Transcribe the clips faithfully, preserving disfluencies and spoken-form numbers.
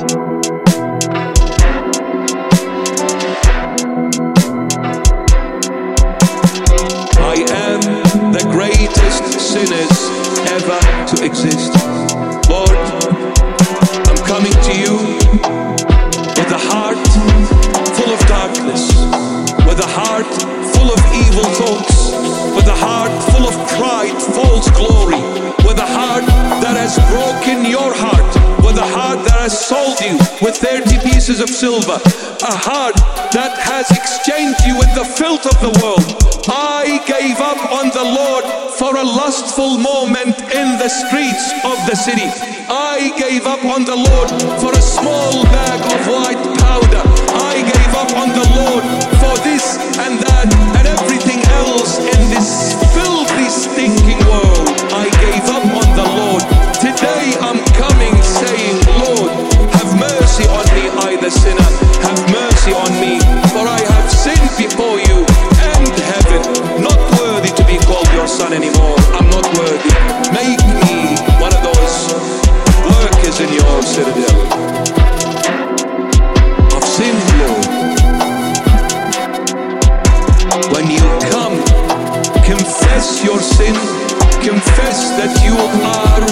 I am the greatest sinners ever to exist. Lord, I'm coming to you with a heart full of darkness, with a heart full of evil thoughts, with a heart full of pride, false glory, with a heart that has broken your heart, with a heart that has sold you with thirty pieces of silver, a heart that has exchanged you with the filth of the world. I gave up on the Lord for a lustful moment in the streets of the city. I gave up on the Lord for a small bag of white powder. I gave up on the Lord for this and that and everything else in this filthy, stinking world. I gave up on the Lord. Today I'm coming saying, Lord, have mercy on me, I the sinner. Have mercy on me, for I have sinned before you. Not worthy to be called your son anymore. I'm not worthy. Make me one of those workers in your citadel. I've sinned, Lord. When you come, confess your sin. Confess that you are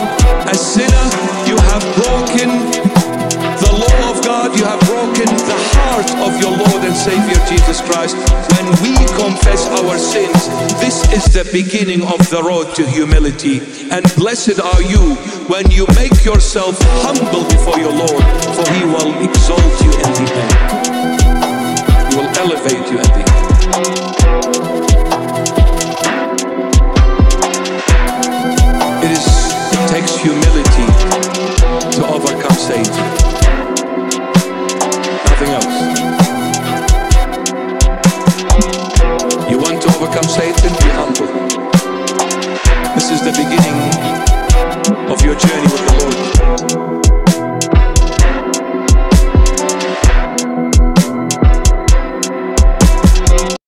a sinner. You have broken the law of God. You have broken the heart of your Lord and Savior Jesus Christ. When we confess our sins, this is the beginning of the road to humility. And blessed are you when you make yourself humble before your Lord.